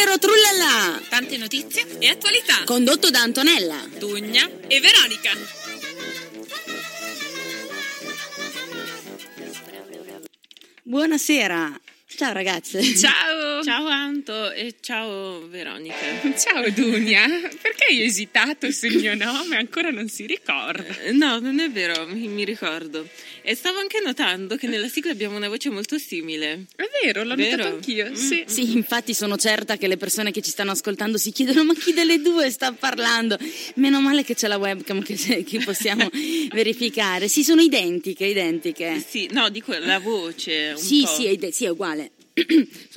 Trullallero Trullalà. Tante notizie e attualità. Condotto da Antonella, Dunja e Veronica. Buonasera. Ciao ragazze. Ciao. Ciao Anto e ciao Veronica. Ciao Dunja. Perché hai esitato sul mio nome? Ancora non si ricorda. No, non è vero, mi ricordo. E stavo anche notando che nella sigla abbiamo una voce molto simile. È vero, l'ho notato anch'io. Sì. Sì, infatti sono certa che le persone che ci stanno ascoltando si chiedono: ma chi delle due sta parlando? Meno male che c'è la webcam che possiamo verificare. Sì, sono identiche. Sì, no, dico la voce un sì, po'. Sì, è uguale.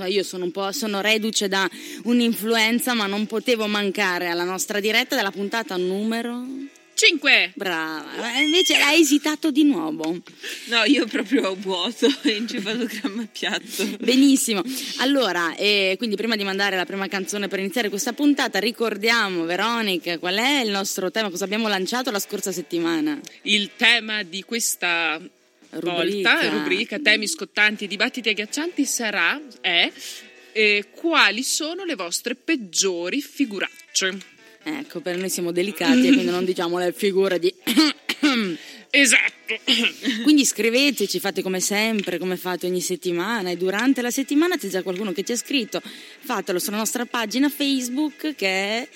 Io sono reduce da un'influenza, ma non potevo mancare alla nostra diretta della puntata numero 5. Brava, invece hai esitato di nuovo. No, io proprio ho vuoto, encefalogramma piatto. Benissimo, allora quindi prima di mandare la prima canzone per iniziare questa puntata ricordiamo, Veronica, qual è il nostro tema, cosa abbiamo lanciato la scorsa settimana? Il tema di questa rubrica temi scottanti e dibattiti agghiaccianti sarà quali sono le vostre peggiori figuracce. Ecco, per noi siamo delicati e quindi non diciamo le figure di esatto. Quindi scriveteci, fate come sempre, come fate ogni settimana, e durante la settimana c'è già qualcuno che ci ha scritto. Fatelo sulla nostra pagina Facebook che è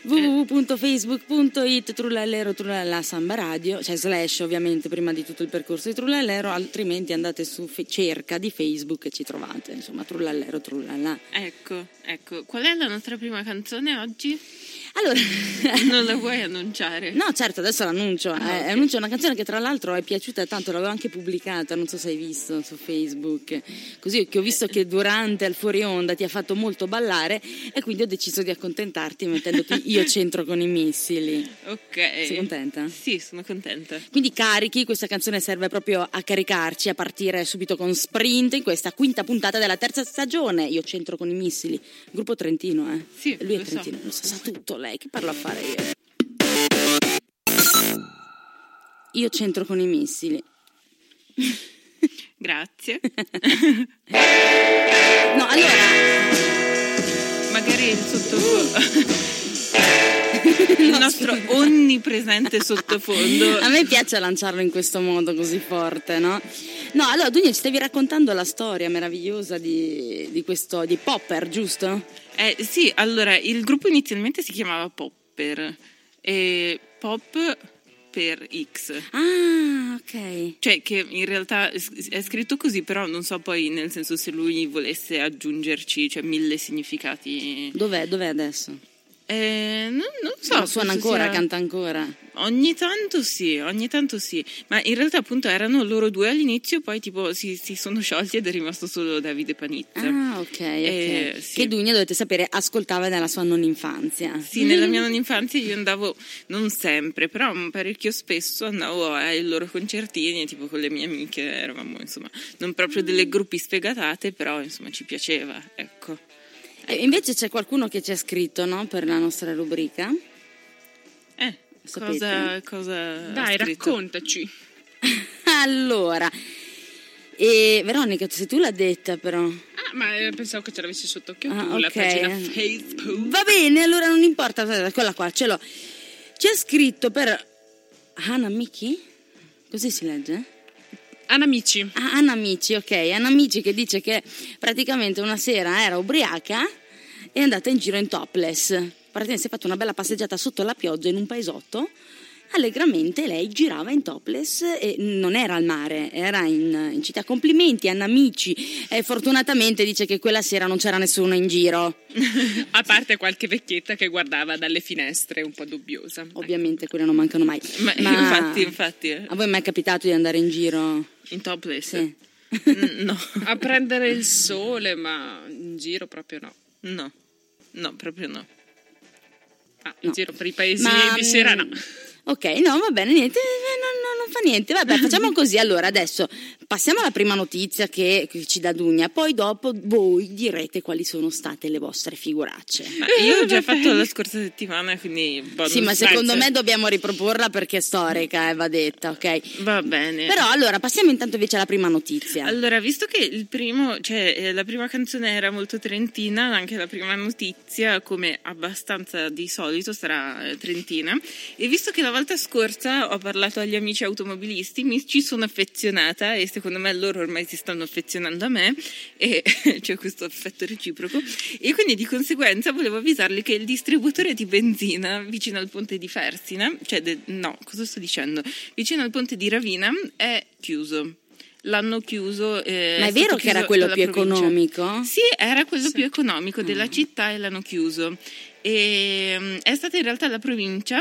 www.facebook.it Trullallero Trullalà Samba Radio, cioè / ovviamente prima di tutto il percorso di Trullallero, altrimenti andate su cerca di Facebook e ci trovate, insomma, Trullallero Trullalà. Ecco, qual è la nostra prima canzone oggi? Allora, non la vuoi annunciare? No, certo, adesso l'annuncio. Okay. Annuncio una canzone che tra l'altro è piaciuta tanto, l'avevo anche pubblicata, non so se hai visto su Facebook. Così che ho visto che durante il fuori onda ti ha fatto molto ballare e quindi ho deciso di accontentarti mettendoti io centro con i missili. Ok. Sei contenta? Sì, sono contenta. Quindi carichi, questa canzone serve proprio a caricarci, a partire subito con sprint in questa quinta puntata della terza stagione. Io centro con i missili. Gruppo Trentino, eh? Sì, lui è trentino, lo sa tutto. Lei, che parlo a fare io c'entro con i missili. Grazie. No, allora magari il sottofondo, il nostro onnipresente sottofondo. A me piace lanciarlo in questo modo così forte, no? No, allora Dunja, ci stavi raccontando la storia meravigliosa di Popper, giusto? Sì, allora il gruppo inizialmente si chiamava Popper e Pop per X. Ah, ok. Cioè che in realtà è scritto così, però non so poi nel senso se lui volesse aggiungerci, cioè, 1000 significati. Dov'è adesso? Non so. No, suona ancora, canta ancora. Ogni tanto sì, ma in realtà appunto erano loro due all'inizio, poi tipo si sono sciolti ed è rimasto solo Davide Panitta. Ah, ok. Sì. Che Dunja, dovete sapere, ascoltava nella sua non infanzia. Sì, nella mia non infanzia io andavo, non sempre, però parecchio spesso andavo ai loro concertini, tipo con le mie amiche, eravamo insomma non proprio delle gruppi sfegatate, però insomma ci piaceva, ecco. Invece c'è qualcuno che ci ha scritto, no, per la nostra rubrica? Cosa dai, raccontaci. Allora, Veronica, se tu l'ha detta però. Ah, ma pensavo che ce l'avessi sott'occhio tu, okay. La pagina Facebook. Va bene, allora non importa, quella qua ce l'ho. C'è scritto per Hanamichi? Così si legge? Hanamichi. Ah, Hanamichi, ok. Hanamichi, che dice che praticamente una sera era ubriaca e è andata in giro in topless. Praticamente si è fatta una bella passeggiata sotto la pioggia in un paesotto. Allegramente lei girava in topless e non era al mare, era in città. Complimenti, Hanamichi. E fortunatamente dice che quella sera non c'era nessuno in giro. A parte qualche vecchietta che guardava dalle finestre un po' dubbiosa. Ovviamente quelle non mancano mai. Ma infatti. A voi mai è capitato di andare in giro? In topless? Sì. No. A prendere il sole, ma in giro proprio no. No, proprio no. In giro per i paesi di sera no. Ok, no, va bene, niente, non fa niente, vabbè, facciamo così. Allora adesso passiamo alla prima notizia che ci dà Dunja, poi dopo voi direte quali sono state le vostre figuracce. Ma io ho già fatto la scorsa settimana, quindi sì, ma secondo me dobbiamo riproporla perché è storica, va detta, ok? Va bene. Però allora passiamo intanto invece alla prima notizia. Allora, visto che la prima canzone era molto trentina, anche la prima notizia, come abbastanza di solito, sarà trentina. E visto che la volta scorsa ho parlato agli amici automobilisti, ci sono affezionata e secondo me loro ormai si stanno affezionando a me e c'è questo affetto reciproco, e quindi di conseguenza volevo avvisarli che il distributore di benzina vicino al ponte di Fersina, vicino al ponte di Ravina, è chiuso. L'hanno chiuso. Ma è vero che era quello più economico? Sì, era quello più economico della città e l'hanno chiuso. E è stata in realtà la provincia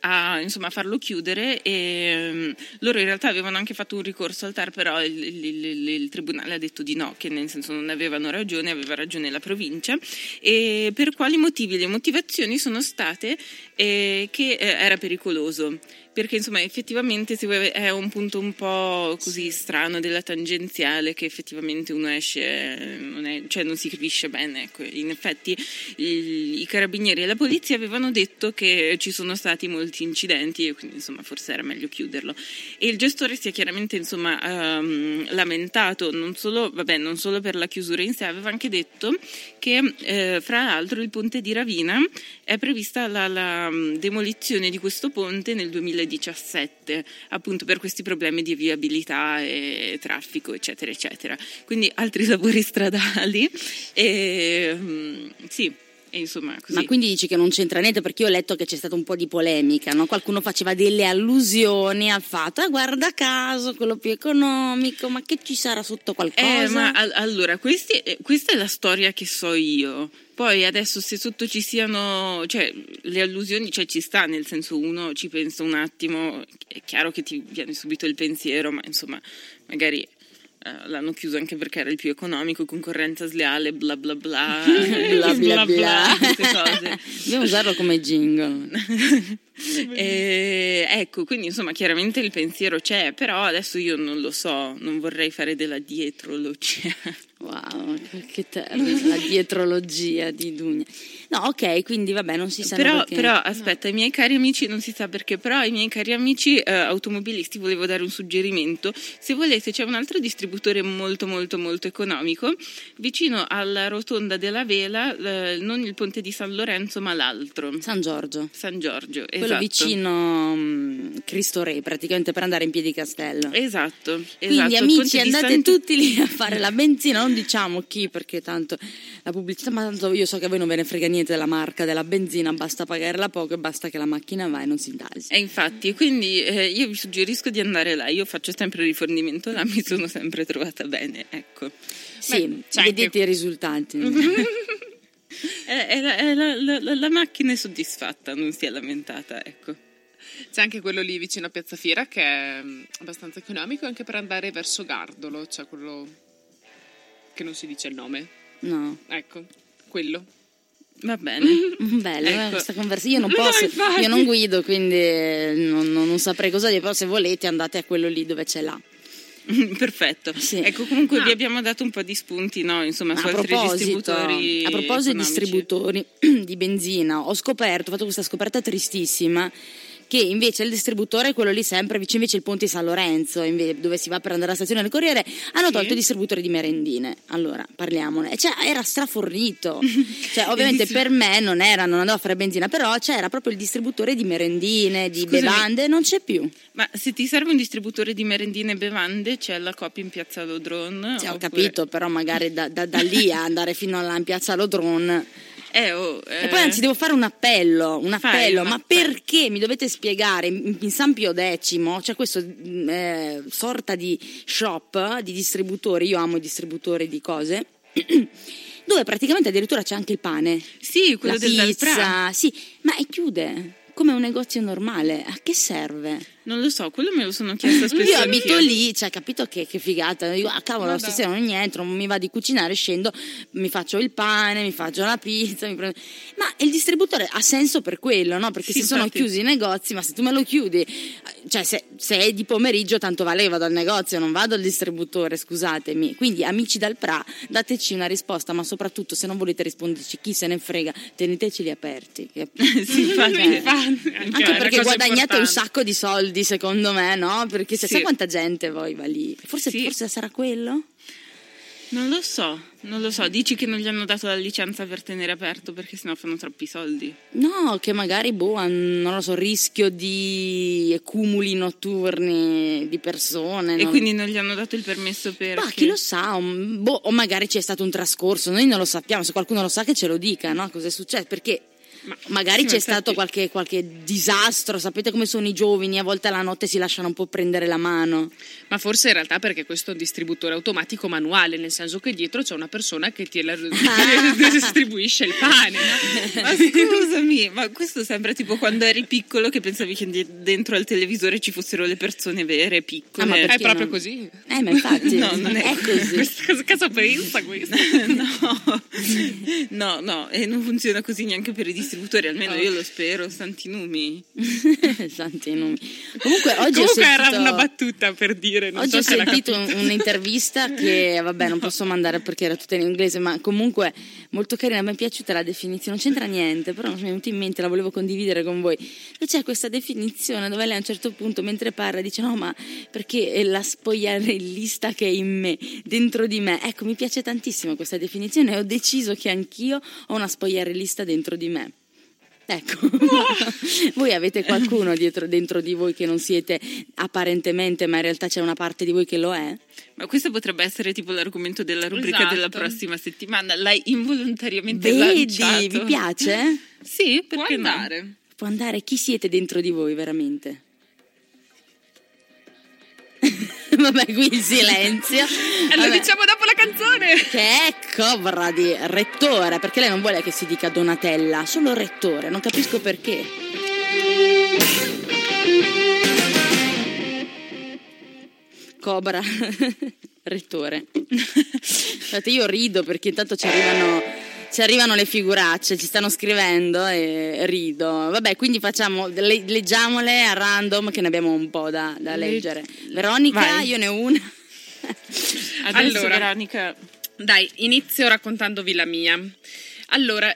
a farlo chiudere, e loro in realtà avevano anche fatto un ricorso al TAR, però il tribunale ha detto di no, che nel senso non avevano ragione, aveva ragione la provincia. E per quali motivi? Le motivazioni sono state che era pericoloso, perché effettivamente è un punto un po' così strano della tangenziale che effettivamente uno esce, non si capisce bene, ecco. In effetti i carabinieri e la polizia avevano detto che ci sono stati molti incidenti e quindi forse era meglio chiuderlo, e il gestore si è chiaramente lamentato non solo per la chiusura in sé, aveva anche detto che fra l'altro il ponte di Ravina è prevista la demolizione di questo ponte nel 2017, appunto per questi problemi di viabilità e traffico, eccetera eccetera, quindi altri lavori stradali così. Ma quindi dici che non c'entra niente, perché io ho letto che c'è stata un po' di polemica, no? Qualcuno faceva delle allusioni al fatto, guarda caso, quello più economico, ma che ci sarà sotto qualcosa? Allora, questa è la storia che so io. Poi adesso se sotto ci siano le allusioni, ci sta, nel senso uno ci pensa un attimo, è chiaro che ti viene subito il pensiero, ma magari l'hanno chiuso anche perché era il più economico, concorrenza sleale, bla bla bla, bla bla bla, queste cose. Dobbiamo usarlo come jingle. Ecco, quindi chiaramente il pensiero c'è, però adesso io non lo so, non vorrei fare della dietrologia. Wow, che la dietrologia di Dunja. No, ok, quindi vabbè, non si sa perché. Però aspetta, no. I miei cari amici, non si sa perché, però ai miei cari amici automobilisti volevo dare un suggerimento. Se volete, c'è un altro distributore molto molto molto economico vicino alla Rotonda della Vela, non il ponte di San Lorenzo, ma l'altro. San Giorgio, esatto. Quello vicino Cristo Re, praticamente, per andare in Piedicastello. Esatto. Quindi amici, andate tutti lì a fare la benzina. Non diciamo chi, perché tanto la pubblicità, ma tanto io so che a voi non ve ne frega niente della marca della benzina, basta pagarla poco e basta che la macchina va e non si intasi. E infatti, quindi io vi suggerisco di andare là, io faccio sempre rifornimento là, mi sono sempre trovata bene, ecco. Sì, vedete i risultati. La macchina è soddisfatta, non si è lamentata, ecco. C'è anche quello lì vicino a Piazza Fiera che è abbastanza economico anche per andare verso Gardolo, quello che non si dice il nome. No. Ecco, quello. Va bene. Bello, ecco. Questa conversazione. Io non posso, no, io non guido, quindi non saprei cosa dire, però se volete andate a quello lì dove c'è là. Perfetto. Sì. Ecco, comunque vi abbiamo dato un po' di spunti, no? Su altri distributori. A proposito di distributori di benzina, ho fatto questa scoperta tristissima, che invece il distributore è quello lì sempre vicino, invece il ponte di San Lorenzo, dove si va per andare alla stazione del Corriere, hanno tolto il distributore di merendine. Allora, parliamone. Era strafornito. Ovviamente per me non andavo a fare benzina, però c'era proprio il distributore di merendine, di bevande, non c'è più. Ma se ti serve un distributore di merendine e bevande, c'è la Coop in Piazza Lodron. Sì, ho capito, però magari da lì a andare fino alla Piazza Lodron. E poi anzi devo fare un appello, ma perché mi dovete spiegare in San Pio X c'è questo sorta di shop di distributori, io amo i distributori di cose dove praticamente addirittura c'è anche il pane, sì, quello la pizza, sì, ma chiude come un negozio normale, a che serve? Non lo so, quello me lo sono chiesta spesso. Io abito lì, cioè, capito che figata. Io, ah, cavolo, no, stasera non niente, non mi va di cucinare, scendo, mi faccio il pane, mi faccio la pizza, mi prendo... Ma il distributore ha senso per quello, no? Perché sì, se infatti sono chiusi i negozi, ma se tu me lo chiudi, cioè se è di pomeriggio tanto vale che vado al negozio, non vado al distributore, scusatemi. Quindi amici dal PRA, dateci una risposta, ma soprattutto se non volete risponderci, chi se ne frega, teneteceli aperti. Sì, infatti. Anche perché guadagnate un sacco di soldi, secondo me, no? Perché se sai quanta gente poi va lì, forse sarà quello? Non lo so, dici che non gli hanno dato la licenza per tenere aperto perché sennò fanno troppi soldi. No, che magari non lo so, rischio di accumuli notturni di persone. E quindi non gli hanno dato il permesso per... Ma chi lo sa, o magari c'è stato un trascorso, noi non lo sappiamo, se qualcuno lo sa che ce lo dica, no? Cosa è successo? Perché... magari c'è stato qualche disastro, sapete come sono i giovani, a volte la notte si lasciano un po' prendere la mano. Ma forse in realtà perché questo è un distributore automatico manuale, nel senso che dietro c'è una persona che ti distribuisce il pane. Ma scusami, ma questo sembra tipo quando eri piccolo che pensavi che dentro al televisore ci fossero le persone vere, piccole. Ah, ma è proprio così? Ma infatti no, non è così. Cosa pensa questo? No, e non funziona così neanche per i distributori, almeno io lo spero. Santi numi. Comunque era una battuta per dire. Non oggi so ho se sentito un'intervista che vabbè non posso mandare perché era tutta in inglese, ma comunque molto carina, mi è piaciuta la definizione, non c'entra niente, però mi è venuta in mente, la volevo condividere con voi. E c'è questa definizione dove lei a un certo punto mentre parla dice no, ma perché è la spogliarellista che è in me, dentro di me. Ecco, mi piace tantissimo questa definizione e ho deciso che anch'io ho una spogliarellista dentro di me. Ecco, voi avete qualcuno dentro di voi che non siete apparentemente, ma in realtà c'è una parte di voi che lo è? Ma questo potrebbe essere tipo l'argomento della rubrica della prossima settimana. L'hai involontariamente lanciato. Vedi, vi piace? Sì, perché può andare. Può andare, chi siete dentro di voi veramente? Vabbè, qui il silenzio. Lo diciamo dopo la canzone. Che è cobra di Rettore, perché lei non vuole che si dica Donatella, solo Rettore, non capisco perché. Cobra Rettore. Infatti io rido perché intanto ci arrivano le figuracce, ci stanno scrivendo e rido. Vabbè, quindi leggiamole a random che ne abbiamo un po' da leggere. Veronica, vai. Io ne ho una. Allora, Veronica, dai, inizio raccontandovi la mia. Allora,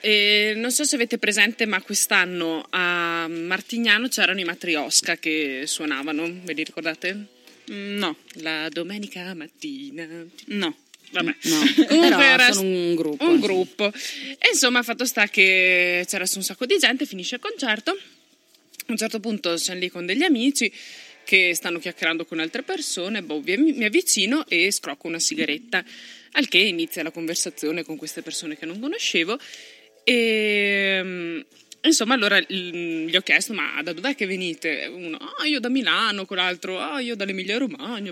non so se avete presente, ma quest'anno a Martignano c'erano i Matrioska che suonavano, ve li ricordate? No, la domenica mattina. No. Vabbè. No, comunque era un gruppo. E insomma, fatto sta che c'era un sacco di gente, finisce il concerto. A un certo punto siamo lì con degli amici che stanno chiacchierando con altre persone, mi avvicino e scrocco una sigaretta, al che inizia la conversazione con queste persone che non conoscevo. E insomma, allora gli ho chiesto: ma da dov'è che venite? Uno: ah, io da Milano, quell'altro: ah, io dall'Emilia Romagna.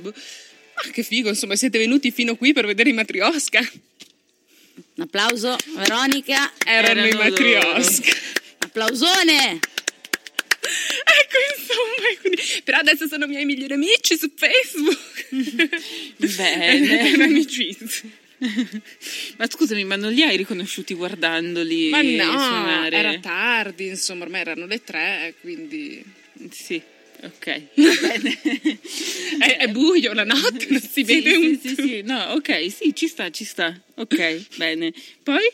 Ah, che figo, insomma, siete venuti fino qui per vedere i Matrioska. Un applauso, Veronica. Erano i Matrioska. Applausone. Ecco, insomma, quindi... però adesso sono i miei migliori amici su Facebook. Bene. Amicizia. Ma scusami, ma non li hai riconosciuti guardandoli? Ma no, suonare? Era tardi, insomma, ormai erano le 3, quindi sì. Ok, bene. È buio la notte, non si vede un... Sì, no, ok, sì, ci sta, ok, bene. Poi?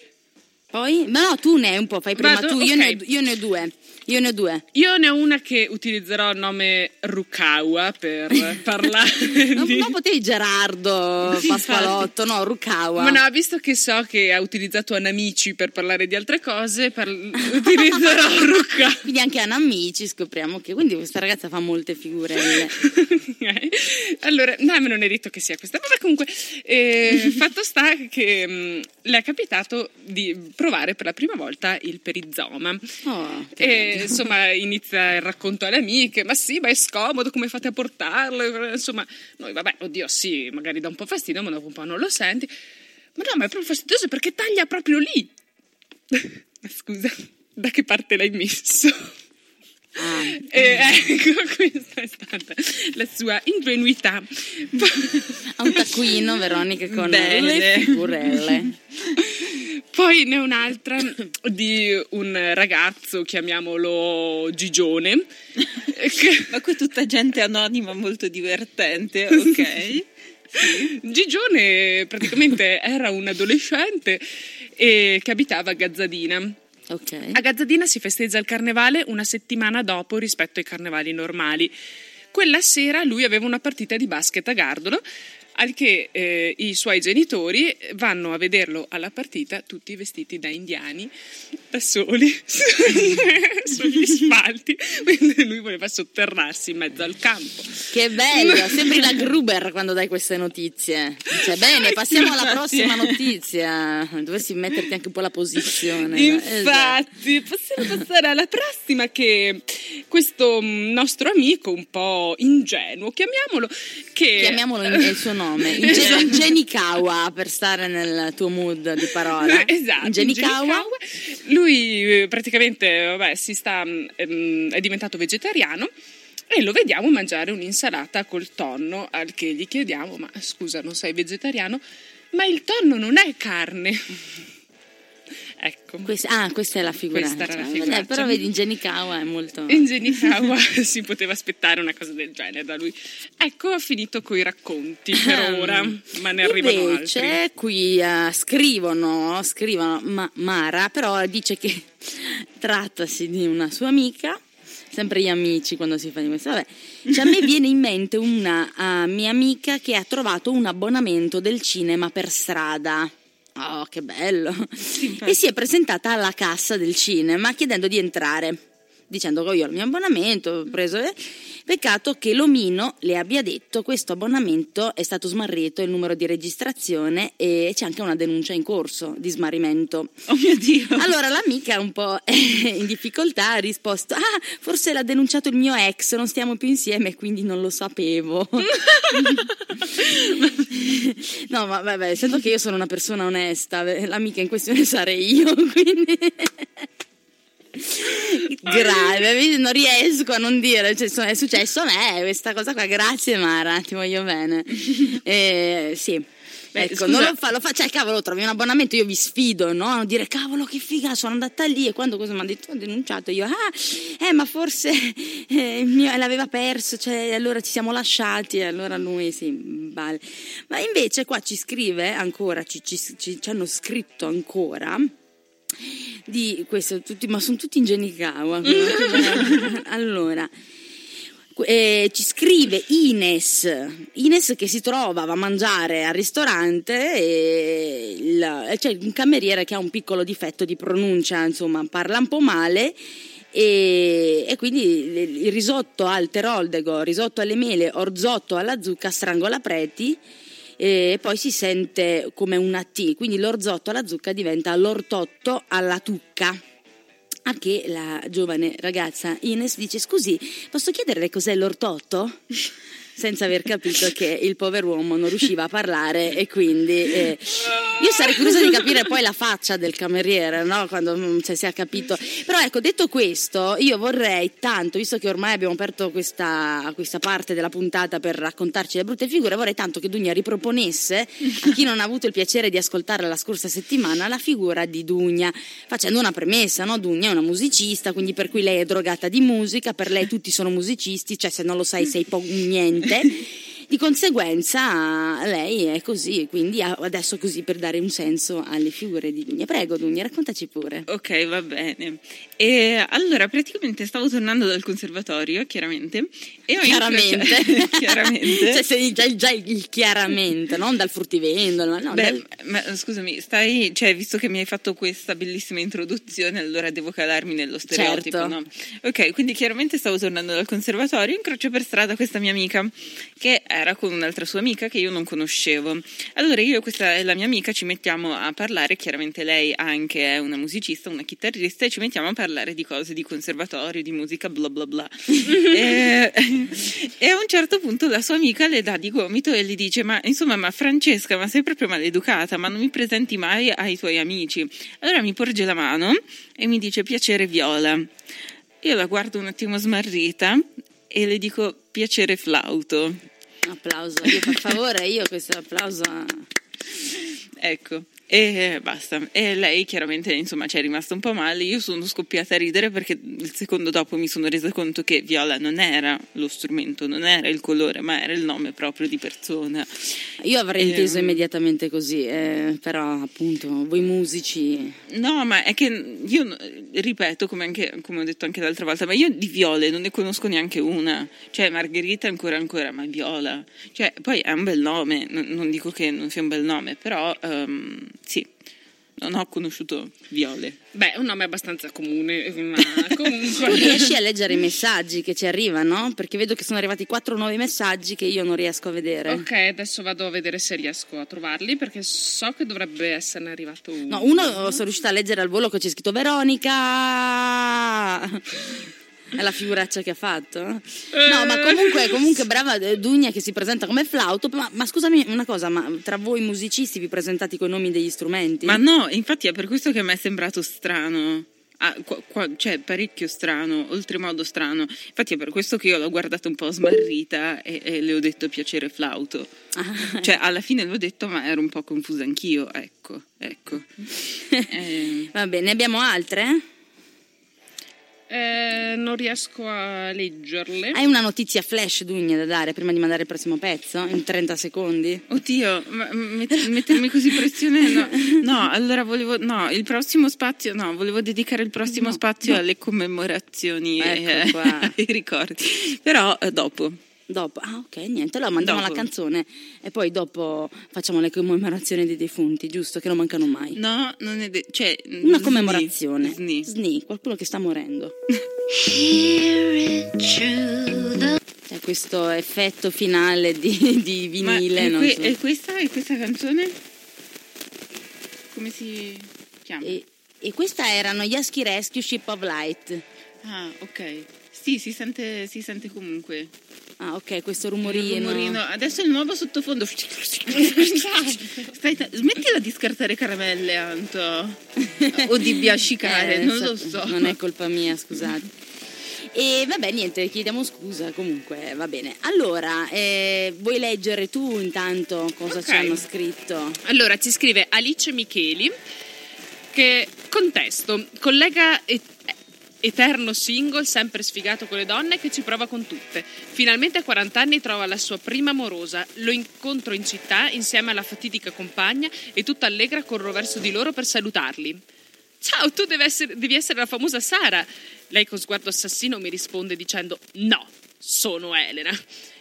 Ma no, tu ne hai un po', fai prima. Vado, tu, okay. Io ne ho due. Io ne ho una che utilizzerò il nome Rukawa per parlare non potevi Gerardo, Pasqualotto, no, Rukawa. Ma no, visto che so che ha utilizzato Hanamichi per parlare di altre cose, utilizzerò Rukawa. Quindi anche Hanamichi scopriamo che... Quindi questa ragazza fa molte figurelle. Allora, no, me non è detto che sia questa. Vabbè, comunque, fatto sta che le è capitato di provare per la prima volta il perizoma. Oh, insomma, inizia il racconto alle amiche: ma sì, ma è scomodo, come fate a portarlo? Insomma, noi vabbè, oddio sì, magari dà un po' fastidio, ma dopo un po' non lo senti. Ma no, ma è proprio fastidioso perché taglia proprio lì. Ma scusa, da che parte l'hai messo? E ecco, questa è stata la sua ingenuità. Ha un taccuino, Veronica, con le figurelle. Poi ne è un'altra di un ragazzo, chiamiamolo Gigione. Ma qui tutta gente anonima, molto divertente, ok. Sì. Gigione praticamente era un adolescente che abitava a Gazzadina. Okay. A Gazzadina si festeggia il carnevale una settimana dopo rispetto ai carnevali normali. Quella sera lui aveva una partita di basket a Gardolo, al che i suoi genitori vanno a vederlo alla partita tutti vestiti da indiani, da soli, sugli spalti, quindi lui voleva sotterrarsi in mezzo al campo. Che bello, sembri la Gruber quando dai queste notizie. Cioè, bene, passiamo alla prossima notizia, dovresti metterti anche un po' la posizione. Infatti, possiamo passare alla prossima, che questo nostro amico un po' ingenuo, chiamiamolo il suo nome. Ingenikawa, per stare nel tuo mood di parola. Esatto, Ingenikawa. Lui praticamente è diventato vegetariano e lo vediamo mangiare un'insalata col tonno, al che gli chiediamo: ma scusa, non sei vegetariano? Ma il tonno non è carne. Ecco. Questa è la figuraccia. Però vedi, Ingenikawa è molto... Ingenikawa si poteva aspettare una cosa del genere da lui. Ecco, ho finito coi racconti per ora, ma ne arrivano altri. Invece qui scrivono Mara, però dice che trattasi di una sua amica. Sempre gli amici quando si fa di questo. Vabbè. Cioè, a me viene in mente una mia amica che ha trovato un abbonamento del cinema per strada. Oh, che bello! Sì, e si è presentata alla cassa del cinema chiedendo di entrare, dicendo che io ho il mio abbonamento, ho preso. Peccato che l'omino le abbia detto: questo abbonamento è stato smarrito, il numero di registrazione, e c'è anche una denuncia in corso di smarrimento. Oh mio Dio! Allora l'amica, un po' in difficoltà, ha risposto: ah, forse l'ha denunciato il mio ex, non stiamo più insieme, quindi non lo sapevo. No, ma vabbè, sento che io sono una persona onesta, l'amica in questione sarei io, quindi... Grave, non riesco a non dire, cioè, è successo a me questa cosa qua. Grazie Mara, ti voglio bene. Sì. Beh, ecco, scusa. Non lo fa, cioè, cavolo, trovi un abbonamento, io vi sfido, no? Dire cavolo, che figa, sono andata lì e quando cosa mi hanno detto, ho denunciato io. Ma forse l'aveva perso, cioè, allora ci siamo lasciati, e allora lui sì, vale. Ma invece qua ci scrive ancora, ci hanno scritto ancora di questo, ma sono tutti Ingenikawa. Allora ci scrive Ines che si trovava a mangiare al ristorante e c'è un cameriere che ha un piccolo difetto di pronuncia, insomma parla un po' male, e quindi il risotto al teroldego, risotto alle mele, orzotto alla zucca, strangola preti. E poi si sente come una T, quindi l'orzotto alla zucca diventa l'ortotto alla tucca. A che la giovane ragazza Ines dice: scusi, posso chiederle cos'è l'ortotto? Senza aver capito che il povero uomo non riusciva a parlare, e quindi io sarei curiosa di capire poi la faccia del cameriere, no? Quando si è capito. Però ecco, detto questo, io vorrei tanto, visto che ormai abbiamo aperto questa parte della puntata per raccontarci le brutte figure, vorrei tanto che Dunja riproponesse, a chi non ha avuto il piacere di ascoltarla la scorsa settimana, la figura di Dunja, facendo una premessa, no? Dunja è una musicista, quindi per cui lei è drogata di musica, per lei tutti sono musicisti, cioè se non lo sai sei niente. Di conseguenza lei è così, quindi adesso così per dare un senso alle figure di Dunja. Prego Dunja, raccontaci pure. Ok, va bene. E allora praticamente stavo tornando dal conservatorio, chiaramente. E chiaramente. Cioè sei già il chiaramente, non dal fruttivendolo. No, ma scusami, visto che mi hai fatto questa bellissima introduzione, allora devo calarmi nello stereotipo, certo. No? Ok, quindi chiaramente stavo tornando dal conservatorio, incrocio per strada questa mia amica che era con un'altra sua amica che io non conoscevo. Allora io e questa la mia amica ci mettiamo a parlare, chiaramente lei anche è una musicista, una chitarrista, e ci mettiamo a parlare di cose di conservatorio, di musica, bla bla bla. E a un certo punto la sua amica le dà di gomito e gli dice: ma Francesca, ma sei proprio maleducata, ma non mi presenti mai ai tuoi amici. Allora mi porge la mano e mi dice: piacere Viola. Io la guardo un attimo smarrita e le dico piacere flauto. Applauso, io, per favore, io questo applauso. Ecco, e basta. E lei chiaramente, insomma, ci è rimasta un po' male. Io sono scoppiata a ridere perché il secondo dopo mi sono resa conto che viola non era lo strumento, non era il colore, ma era il nome proprio di persona. Io avrei inteso immediatamente così, però appunto voi musici. No, ma è che io ripeto, come ho detto anche l'altra volta, ma io di viole non ne conosco neanche una. Cioè Margherita ancora, ma viola. Cioè poi è un bel nome, non dico che non sia un bel nome, però sì, non ho conosciuto viole. Beh, è un nome abbastanza comune, ma comunque. Tu riesci a leggere i messaggi che ci arrivano? Perché vedo che sono arrivati 4 nuovi messaggi che io non riesco a vedere. Ok, adesso vado a vedere se riesco a trovarli, perché so che dovrebbe esserne arrivato uno. No, uno sono riuscita a leggere al volo, che c'è scritto Veronica! È la figuraccia che ha fatto. No, ma comunque brava Dunja che si presenta come flauto. Ma scusami una cosa, ma tra voi musicisti vi presentate coi nomi degli strumenti? Ma no, infatti è per questo che a me è sembrato strano, cioè parecchio strano, oltremodo strano. Infatti è per questo che io l'ho guardata un po' smarrita e le ho detto piacere flauto. Cioè alla fine l'ho detto, ma ero un po' confusa anch'io. Ecco Va bene, abbiamo altre? Non riesco a leggerle. Hai una notizia flash, Dunja, da dare prima di mandare il prossimo pezzo? In 30 secondi? Oddio, ma mettermi così pressione? No, allora volevo. No, il prossimo spazio. No, volevo dedicare il prossimo spazio alle commemorazioni, ecco qua. Ai ricordi. però dopo. Ah, ok, niente. Allora mandiamo la canzone e poi dopo facciamo le commemorazioni dei defunti, giusto? Che non mancano mai. No, non è cioè una commemorazione. Sni, qualcuno che sta morendo. Cioè questo effetto finale di vinile. Ma non so. E questa canzone? Come si chiama? E questa erano Yaski Rescue Ship of Light. Ah, ok. Sì, si sente comunque. Ah, ok, questo rumorino. Adesso il nuovo sottofondo. Smettila di scartare caramelle, Anto. O di biascicare, non lo so. Non è colpa mia, scusate. E vabbè, niente, chiediamo scusa, comunque, va bene. Allora, vuoi leggere tu intanto cosa ci hanno scritto? Allora, ci scrive Alice Micheli, che contesto, collega eterno single, sempre sfigato con le donne, che ci prova con tutte. Finalmente a 40 anni trova la sua prima amorosa. Lo incontro in città insieme alla fatidica compagna e tutta allegra corro verso di loro per salutarli. Ciao, tu devi essere la famosa Sara. Lei con sguardo assassino mi risponde dicendo: no, sono Elena.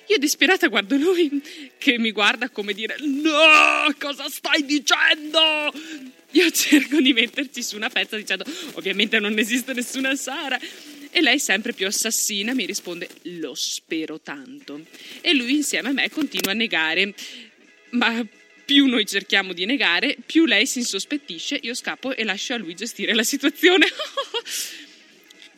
Io disperata guardo lui che mi guarda come dire: no, cosa stai dicendo? Io cerco di metterci su una pezza dicendo: ovviamente non esiste nessuna Sara. E lei, sempre più assassina, mi risponde: lo spero tanto. E lui insieme a me continua a negare, ma più noi cerchiamo di negare, più lei si insospettisce. Io scappo e lascio a lui gestire la situazione.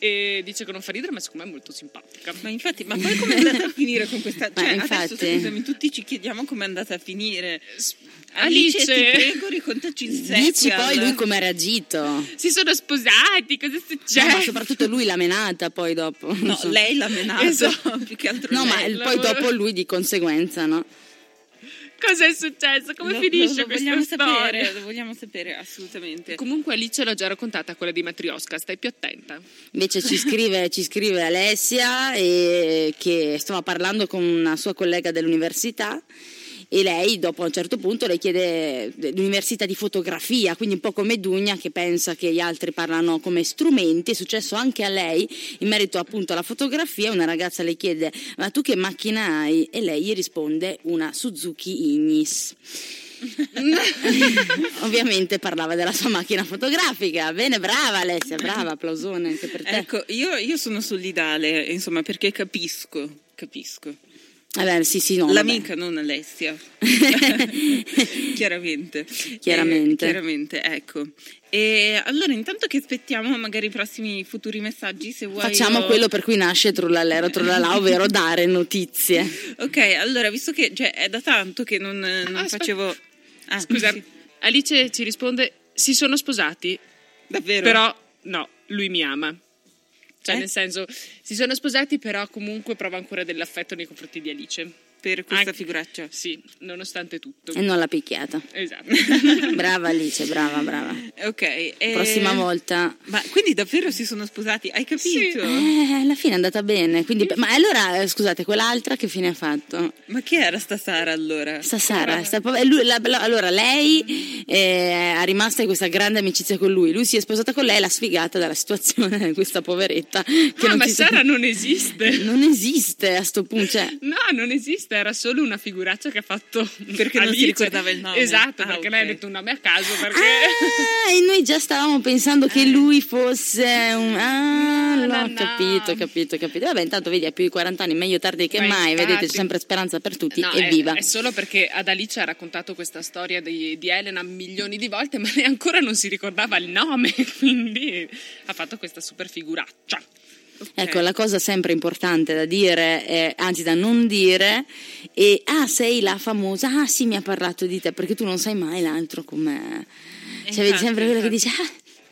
E dice che non fa ridere, ma secondo me è molto simpatica. Ma infatti, ma poi come è andata a finire con questa? Cioè, infatti, adesso scusami, tutti ci chiediamo come è andata a finire. Alice, ti prego, ricontaci in secco. Dici poi lui come ha reagito. Si sono sposati, cosa è successo? No, ma soprattutto lui l'ha menata poi dopo. No, so. Lei l'ha menata, più che altro. No, lei, ma poi dopo lui di conseguenza, no? Cosa è successo? Come finisce questa storia? Lo vogliamo sapere, assolutamente. Comunque Alice l'ho già raccontata, quella di Matrioska, stai più attenta. Invece ci scrive Alessia, che stava parlando con una sua collega dell'università e lei dopo a un certo punto le chiede l'università di fotografia, quindi un po' come Dunja che pensa che gli altri parlano come strumenti. È successo anche a lei in merito appunto alla fotografia. Una ragazza le chiede: ma tu che macchina hai? E lei gli risponde: una Suzuki Ignis. Ovviamente parlava della sua macchina fotografica. Bene, brava Alessia, brava, applausone anche per te. Ecco, io sono solidale, insomma, perché capisco. Vabbè, sì, no, l'amica, vabbè. Non Alessia. Chiaramente, ecco. E allora, intanto che aspettiamo magari i prossimi futuri messaggi, se vuoi facciamo quello per cui nasce Trullallero Trullalà, ovvero dare notizie. Ok, allora, visto che è da tanto che non facevo. Ah, scusa, sì. Alice ci risponde: si sono sposati. Davvero? Però no, lui mi ama. Cioè, nel senso, si sono sposati, però comunque prova ancora dell'affetto nei confronti di Alice. Per questa figuraccia. Sì, nonostante tutto. E non l'ha picchiata. Esatto. Brava Alice, brava. Ok. Prossima volta. Ma quindi davvero si sono sposati? Hai capito? Sì. Alla fine è andata bene. Quindi... Ma allora, scusate, quell'altra che fine ha fatto? Ma chi era sta Sara allora? Allora, lei è rimasta in questa grande amicizia con lui. Lui si è sposata con lei, l'ha sfigata dalla situazione, questa poveretta. Che non ma Sara non esiste. Non esiste a sto punto. Cioè... No, non esiste. Era solo una figuraccia che ha fatto perché Alice. Non si ricordava il nome. Esatto, perché okay. Lei ha detto un nome a caso perché... e noi già stavamo pensando che lui fosse un... capito. Vabbè, intanto vedi, ha più di 40 anni, meglio tardi che mai. Vedete, c'è sempre speranza per tutti, evviva. È solo perché ad Alice ha raccontato questa storia di Elena milioni di volte, ma lei ancora non si ricordava il nome, quindi ha fatto questa super figuraccia. Okay. Ecco, la cosa sempre importante da dire, anzi da non dire, è sei la famosa, sì mi ha parlato di te, perché tu non sai mai l'altro com'è. Cioè, vedi sempre quello che dice,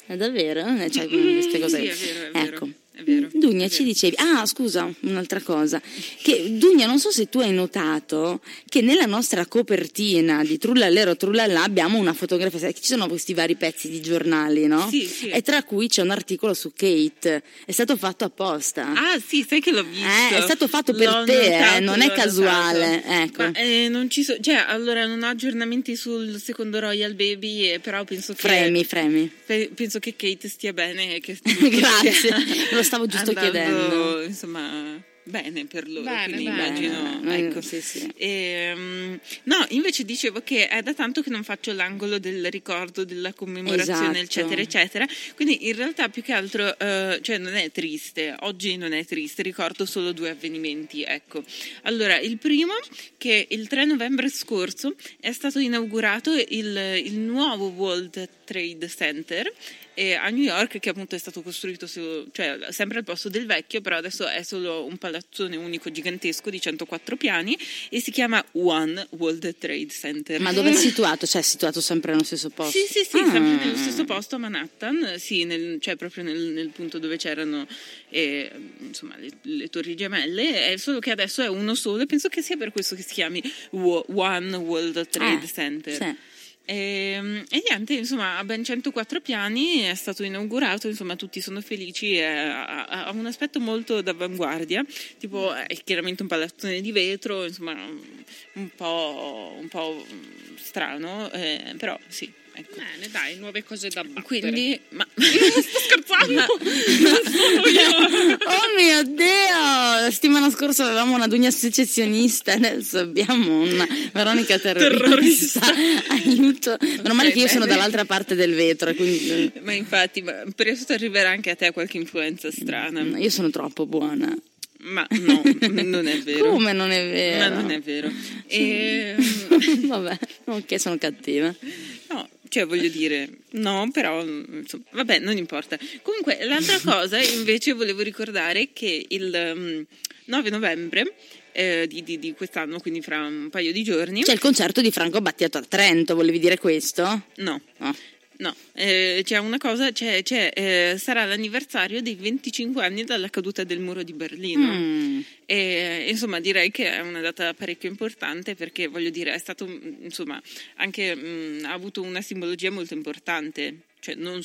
è davvero? Cioè, queste cose. Sì, è vero. Ecco. È vero, Dunja, ci dicevi, scusa, un'altra cosa, che Dunja, non so se tu hai notato che nella nostra copertina di Trullallero Trullalà abbiamo una fotografia, ci sono questi vari pezzi di giornali, no? Sì. E tra cui c'è un articolo su Kate, è stato fatto apposta. Ah sì, sai che l'ho visto. È stato fatto per te, non è casuale. Ecco. Ma, non ci so, cioè, allora non ho aggiornamenti sul secondo Royal Baby, però penso che fremi. Penso che Kate stia bene e che grazie. Stavo giusto chiedendo, insomma, bene per loro, bene. Immagino, ecco. Sì. No, invece dicevo che è da tanto che non faccio l'angolo del ricordo, della commemorazione, eccetera, quindi in realtà più che altro, cioè non è triste, oggi non è triste, ricordo solo 2 avvenimenti, ecco. Allora, il primo, che il 3 novembre scorso è stato inaugurato il nuovo World Trade Center, a New York, che appunto è stato costruito sempre al posto del vecchio, però adesso è solo un palazzone unico gigantesco di 104 piani e si chiama One World Trade Center. Ma dove è situato? Cioè è situato sempre nello stesso posto? Sì, sempre nello stesso posto a Manhattan, sì, cioè proprio nel punto dove c'erano insomma le torri gemelle, è solo che adesso è uno solo e penso che sia per questo che si chiami One World Trade Center. Sì. E niente, insomma, a ben 104 piani è stato inaugurato, insomma tutti sono felici, ha un aspetto molto d'avanguardia, tipo è chiaramente un palazzone di vetro, insomma un po' strano, però sì. Ecco. Bene, dai, nuove cose da battere. Quindi, sto scherzando. Non io. Oh mio Dio! La settimana scorsa avevamo una Dunja secessionista, adesso abbiamo una Veronica terrorista. Aiuto. Meno male che io sono dall'altra parte del vetro, quindi... Ma infatti, presto arriverà anche a te qualche influenza strana. No, io sono troppo buona. Ma no, non è vero. Come non è vero? Ma non è vero. Vabbè, ok, sono cattiva. No, cioè voglio dire, no, però insomma, vabbè, non importa. Comunque, l'altra cosa invece volevo ricordare che il 9 novembre di quest'anno, quindi fra un paio di giorni, c'è il concerto di Franco Battiato a Trento, volevi dire questo? No. No, c'è una cosa, sarà l'anniversario dei 25 anni dalla caduta del muro di Berlino. E, insomma, direi che è una data parecchio importante perché, voglio dire, è stato, insomma, anche ha avuto una simbologia molto importante, cioè non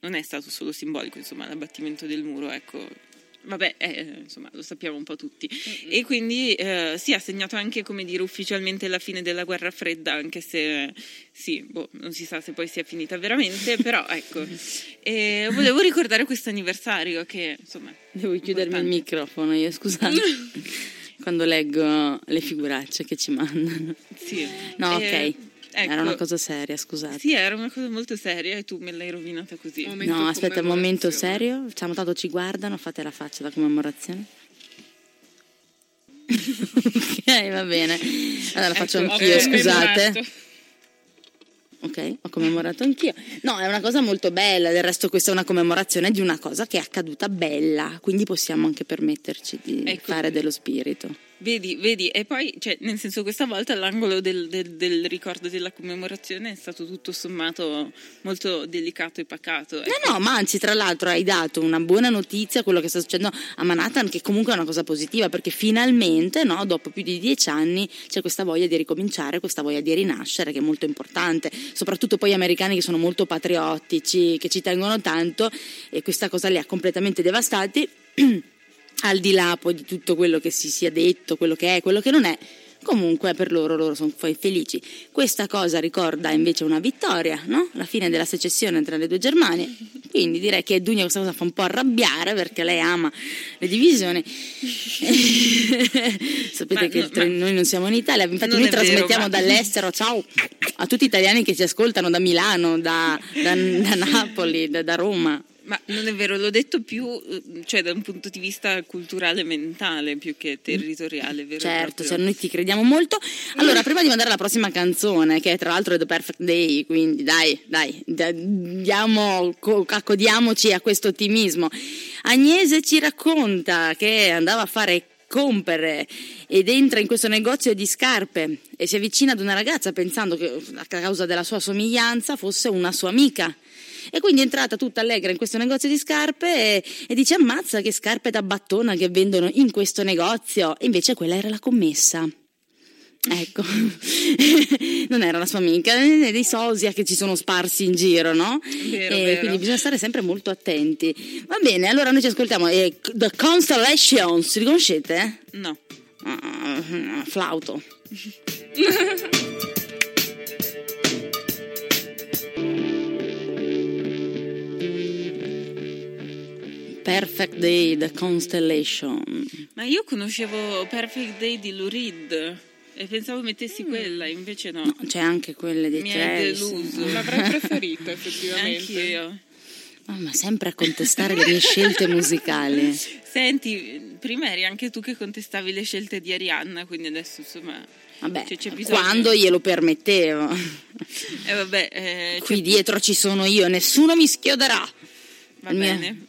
è stato solo simbolico, insomma, l'abbattimento del muro, ecco. Vabbè, insomma, lo sappiamo un po' tutti. E quindi sì, ha segnato anche, come dire, ufficialmente la fine della guerra fredda, anche se non si sa se poi sia finita veramente, però ecco. E volevo ricordare questo anniversario che, insomma... Devo chiudermi il microfono, io scusate. Quando leggo le figuracce che ci mandano. Sì. No, ok. Ecco. Era una cosa seria, scusate. Sì, era una cosa molto seria e tu me l'hai rovinata così. No, aspetta, un momento serio. Tanto ci guardano, fate la faccia da commemorazione. Ok, va bene. Allora faccio anch'io, scusate. Ok, ho commemorato anch'io. No, è una cosa molto bella, del resto questa è una commemorazione di una cosa che è accaduta bella, quindi possiamo anche permetterci di fare dello spirito. Vedi, e poi, cioè, nel senso, questa volta l'angolo del ricordo della commemorazione è stato tutto sommato molto delicato e pacato. Ecco. No, ma anzi, tra l'altro hai dato una buona notizia a quello che sta succedendo a Manhattan, che comunque è una cosa positiva, perché finalmente, no, dopo più di 10 anni c'è questa voglia di ricominciare, questa voglia di rinascere, che è molto importante, soprattutto poi gli americani, che sono molto patriottici, che ci tengono tanto, e questa cosa li ha completamente devastati. Al di là poi di tutto quello che si sia detto, quello che è, quello che non è, comunque per loro sono poi felici. Questa cosa ricorda invece una vittoria, no? La fine della secessione tra le due Germanie. Quindi direi che Dunja questa cosa fa un po' arrabbiare, perché lei ama le divisioni. Sapete noi non siamo in Italia, infatti noi trasmettiamo dall'estero. Ciao a tutti gli italiani che ci ascoltano da Milano, da Napoli, da Roma. Ma non è vero, l'ho detto più, cioè, da un punto di vista culturale e mentale più che territoriale, vero? Certo, cioè, noi ti crediamo molto. Allora, prima di mandare la prossima canzone, che è tra l'altro è The Perfect Day, quindi dai, accodiamoci a questo ottimismo. Agnese ci racconta che andava a fare compere ed entra in questo negozio di scarpe e si avvicina ad una ragazza pensando che, a causa della sua somiglianza, fosse una sua amica. E quindi è entrata tutta allegra in questo negozio di scarpe e dice: ammazza, che scarpe da battona che vendono in questo negozio. E invece quella era la commessa. Ecco, non era la sua amica, né dei sosia che ci sono sparsi in giro, no? Vero. Quindi bisogna stare sempre molto attenti. Va bene, allora noi ci ascoltiamo The Constellations, li conoscete? No. Flauto. Perfect Day, The Constellation. Ma io conoscevo Perfect Day di Lou Reed e pensavo mettessi quella, invece no. No, c'è anche quella di Travis. Mi hai deluso. L'avrei preferita, effettivamente. Anch'io. Oh, ma sempre a contestare le mie scelte musicali. Senti, prima eri anche tu che contestavi le scelte di Arianna, quindi adesso insomma... Vabbè, cioè, quando glielo permettevo. Qui dietro ci sono io, nessuno mi schioderà. Va bene,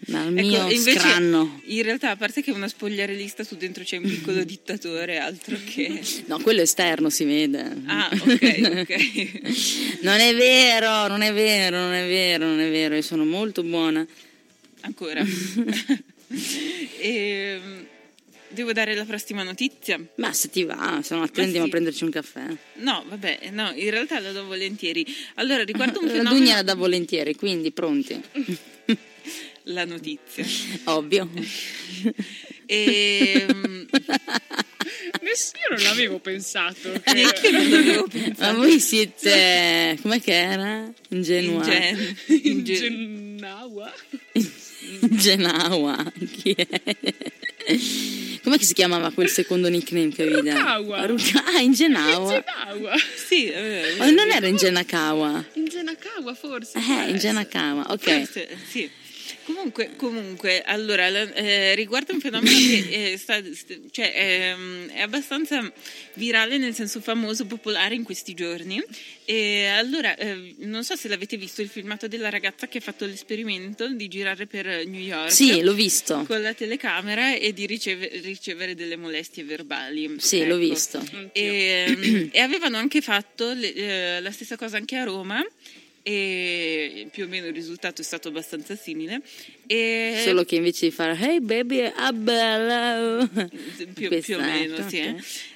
dal mio invece, scranno. In realtà, a parte che è una spogliarellista, su dentro c'è un piccolo dittatore, altro che... No, quello esterno si vede. Ah, ok. Non è vero, io sono molto buona. Ancora. Devo dare la prossima notizia. Ma se ti va, se no attendiamo a prenderci un caffè. No, in realtà la do volentieri. Allora, riguardo un fenomeno... La Dunja la dà volentieri, quindi pronti. La notizia. Ovvio. Io non l'avevo pensato. Neanche non l'avevo pensato. Ma voi siete... Com'è che era? Ingenikawa. Chi è? Com'è che si chiamava quel secondo nickname che avevi dato? Rukawa. Ah, Ingenikawa. Sì, non era Ingenikawa. Ingenikawa forse. Ingenikawa, ok. Forse, sì. Comunque, allora, riguarda un fenomeno che è abbastanza virale, nel senso famoso, popolare in questi giorni. E allora, non so se l'avete visto il filmato della ragazza che ha fatto l'esperimento di girare per New York. Sì, l'ho visto. Con la telecamera e di ricevere delle molestie verbali. Sì, ecco. L'ho visto. E avevano anche fatto la stessa cosa anche a Roma. E più o meno il risultato è stato abbastanza simile, solo che invece di fare hey baby abba più o meno sì,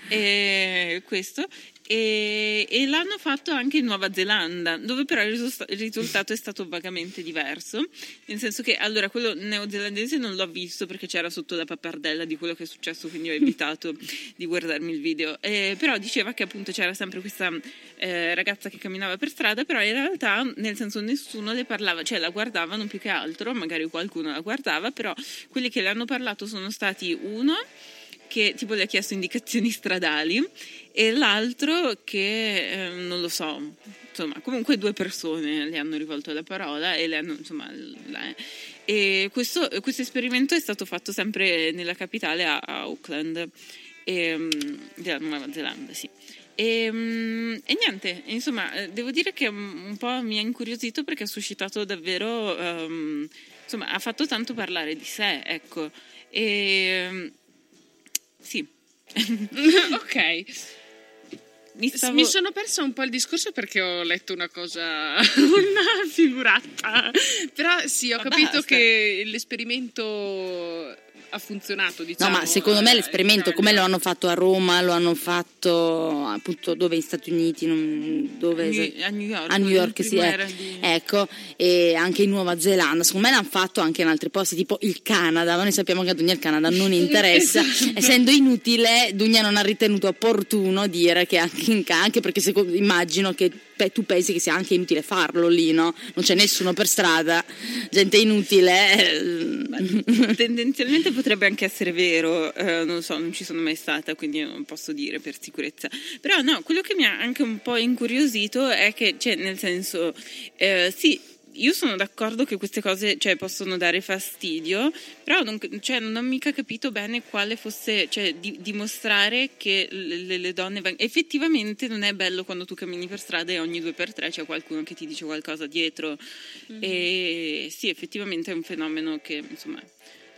okay. Questo e l'hanno fatto anche in Nuova Zelanda, dove però il risultato è stato vagamente diverso, nel senso che allora quello neozelandese non l'ho visto perché c'era sotto la pappardella di quello che è successo, quindi ho evitato di guardarmi il video, però diceva che appunto c'era sempre questa ragazza che camminava per strada, però in realtà, nel senso, nessuno le parlava, cioè la guardavano più che altro, magari qualcuno la guardava, però quelli che le hanno parlato sono stati uno che tipo le ha chiesto indicazioni stradali e l'altro che non lo so, insomma, comunque 2 persone le hanno rivolto la parola e le hanno, insomma, e questo esperimento è stato fatto sempre nella capitale, a Auckland, della Nuova Zelanda, sì. E niente, insomma, devo dire che un po' mi ha incuriosito perché ha suscitato davvero, ha fatto tanto parlare di sé, ecco. Sì. Ok. Mi sono persa un po' il discorso perché ho letto una cosa, una figurata. Però sì, ho capito che l'esperimento ha funzionato, diciamo. No, ma secondo me l'esperimento, come lo hanno fatto a Roma, lo hanno fatto appunto dove, in Stati Uniti, a New York sì, ecco, e anche in Nuova Zelanda, secondo me l'hanno fatto anche in altri posti, tipo il Canada, ma noi sappiamo che a Dunja il Canada non interessa. Esatto. Essendo inutile, Dunja non ha ritenuto opportuno dire che anche in Canada, anche perché immagino che tu pensi che sia anche inutile farlo lì, no? Non c'è nessuno per strada, gente inutile. Tendenzialmente potrebbe anche essere vero, non so, non ci sono mai stata, quindi non posso dire per sicurezza. Però no, quello che mi ha anche un po' incuriosito è che, cioè, nel senso, sì, io sono d'accordo che queste cose, cioè, possono dare fastidio, però non, cioè, non ho mica capito bene quale fosse, cioè, dimostrare che le donne effettivamente non è bello quando tu cammini per strada e ogni 2x3 c'è qualcuno che ti dice qualcosa dietro. Mm-hmm. E sì, effettivamente è un fenomeno che, insomma,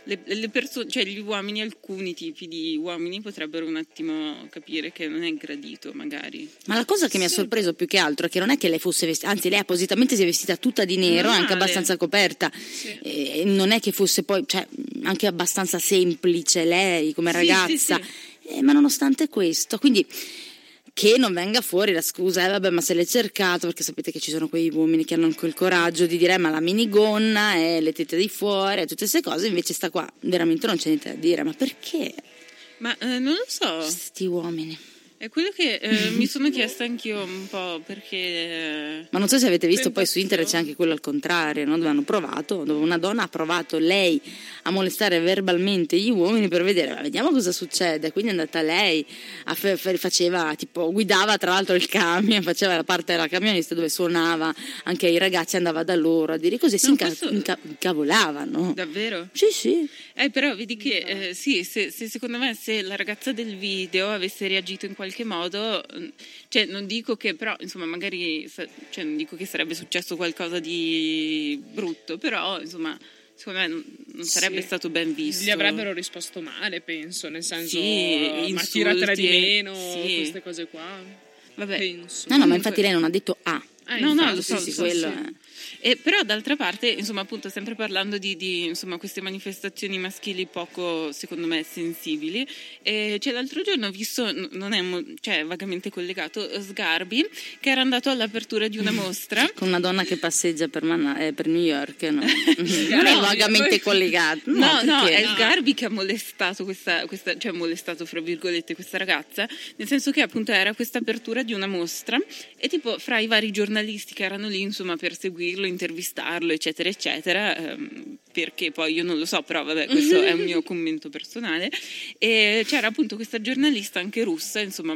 le persone, cioè gli uomini, alcuni tipi di uomini potrebbero un attimo capire che non è gradito, magari. Ma la cosa che mi ha sorpreso più che altro è che non è che lei fosse vestita, anzi lei appositamente si è vestita tutta di nero, normale, anche abbastanza coperta. Sì. E non è che fosse poi, cioè, anche abbastanza semplice lei come ragazza. Sì, sì. Ma nonostante questo, quindi, che non venga fuori la scusa, vabbè, ma se l'è cercato, perché sapete che ci sono quegli uomini che hanno anche il coraggio di dire ma la minigonna e le tette di fuori e tutte queste cose, invece sta qua veramente non c'è niente da dire, ma perché? Ma non lo so, sti uomini. È quello che mi sono chiesta anch'io un po', perché ma non so se avete visto, poi su internet c'è anche quello al contrario, no? Dove hanno provato, dove una donna ha provato lei a molestare verbalmente gli uomini per vedere, vediamo cosa succede. Quindi è andata lei, faceva tipo, guidava tra l'altro il camion, faceva la parte della camionista dove suonava anche i ragazzi, andava da loro a dire così, no, incavolavano. Davvero? Sì, sì. Però vedi che sì, se secondo me se la ragazza del video avesse reagito in qualche modo, cioè non dico che, però insomma magari, cioè non dico che sarebbe successo qualcosa di brutto, però insomma secondo me non sarebbe stato ben visto. Gli avrebbero risposto male, penso, nel senso, ma tiratela di meno, queste cose qua. Vabbè, penso. No, ma infatti lei non ha detto no, lo so, quello sì. Però d'altra parte, insomma, appunto, sempre parlando di insomma, queste manifestazioni maschili poco, secondo me, sensibili, cioè, l'altro giorno ho visto, non è cioè, vagamente collegato, Sgarbi, che era andato all'apertura di una mostra con una donna che passeggia per New York, no? Non è vagamente collegato, no, è Sgarbi che ha molestato questa, cioè molestato fra virgolette questa ragazza, nel senso che appunto era questa apertura di una mostra e tipo fra i vari giornalisti che erano lì, insomma, per seguirlo, intervistarlo, eccetera eccetera, perché poi io non lo so, però vabbè, questo è un mio commento personale. E c'era appunto questa giornalista anche russa, insomma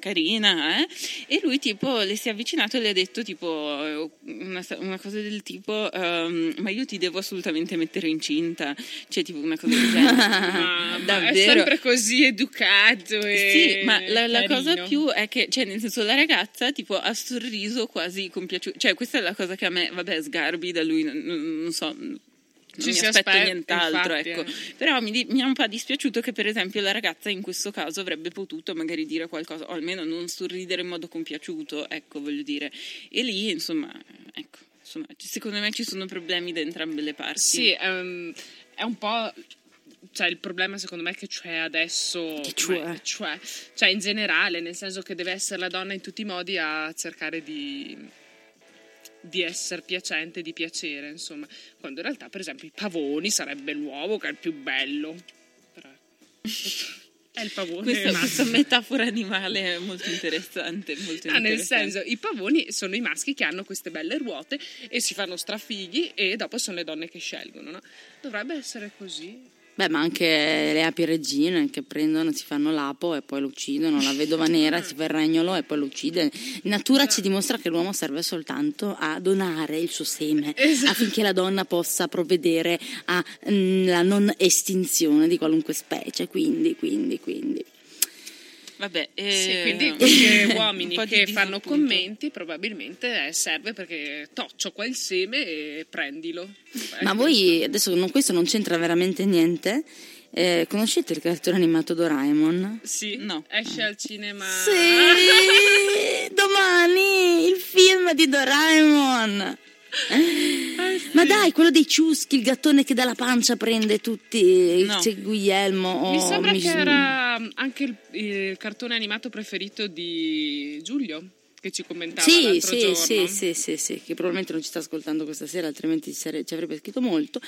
carina, e lui tipo le si è avvicinato e le ha detto tipo una cosa del tipo ma io ti devo assolutamente mettere incinta, cioè tipo una cosa del genere. Davvero, è sempre così educato e sì, ma la cosa più è che, cioè nel senso, la ragazza tipo ha sorriso quasi compiaciuto, cioè questa è la cosa che a me, vabbè, Sgarbi da lui non so, non mi aspetto nient'altro, infatti, ecco. Però mi è un po' dispiaciuto che per esempio la ragazza in questo caso avrebbe potuto magari dire qualcosa, o almeno non sorridere in modo compiaciuto, ecco, voglio dire. E lì insomma, ecco, insomma, secondo me ci sono problemi da entrambe le parti. Sì, è un po', cioè il problema secondo me è che c'è adesso, cioè in generale, nel senso che deve essere la donna in tutti i modi a cercare di essere piacente, di piacere, insomma, quando in realtà per esempio i pavoni sarebbe l'uovo che è il più bello, però è il pavone. Questa metafora animale è molto interessante, molto interessante. Nel senso, i pavoni sono i maschi che hanno queste belle ruote e si fanno strafighi e dopo sono le donne che scelgono, no? Dovrebbe essere così. Beh, ma anche le api regine che prendono, si fanno l'apo e poi lo uccidono, la vedova nera si fa il ragnolo e poi lo uccide. Natura ci dimostra che l'uomo serve soltanto a donare il suo seme, esatto, affinché la donna possa provvedere alla non estinzione di qualunque specie, quindi. Vabbè, sì, quindi questi uomini che fanno commenti probabilmente serve perché toccio qua il seme e prendilo. Ma voi adesso questo non c'entra veramente niente, Conoscete il cartone animato Doraemon? Sì, no. Esce al cinema. Sì, domani il film di Doraemon. Sì. Ma dai, quello dei ciuschi, il gattone che dalla pancia prende tutti, no. C'è Guglielmo. Mi sembra che era anche il cartone animato preferito di Giulio, che ci commentava l'altro giorno. Sì, che probabilmente non ci sta ascoltando questa sera, altrimenti ci avrebbe scritto molto.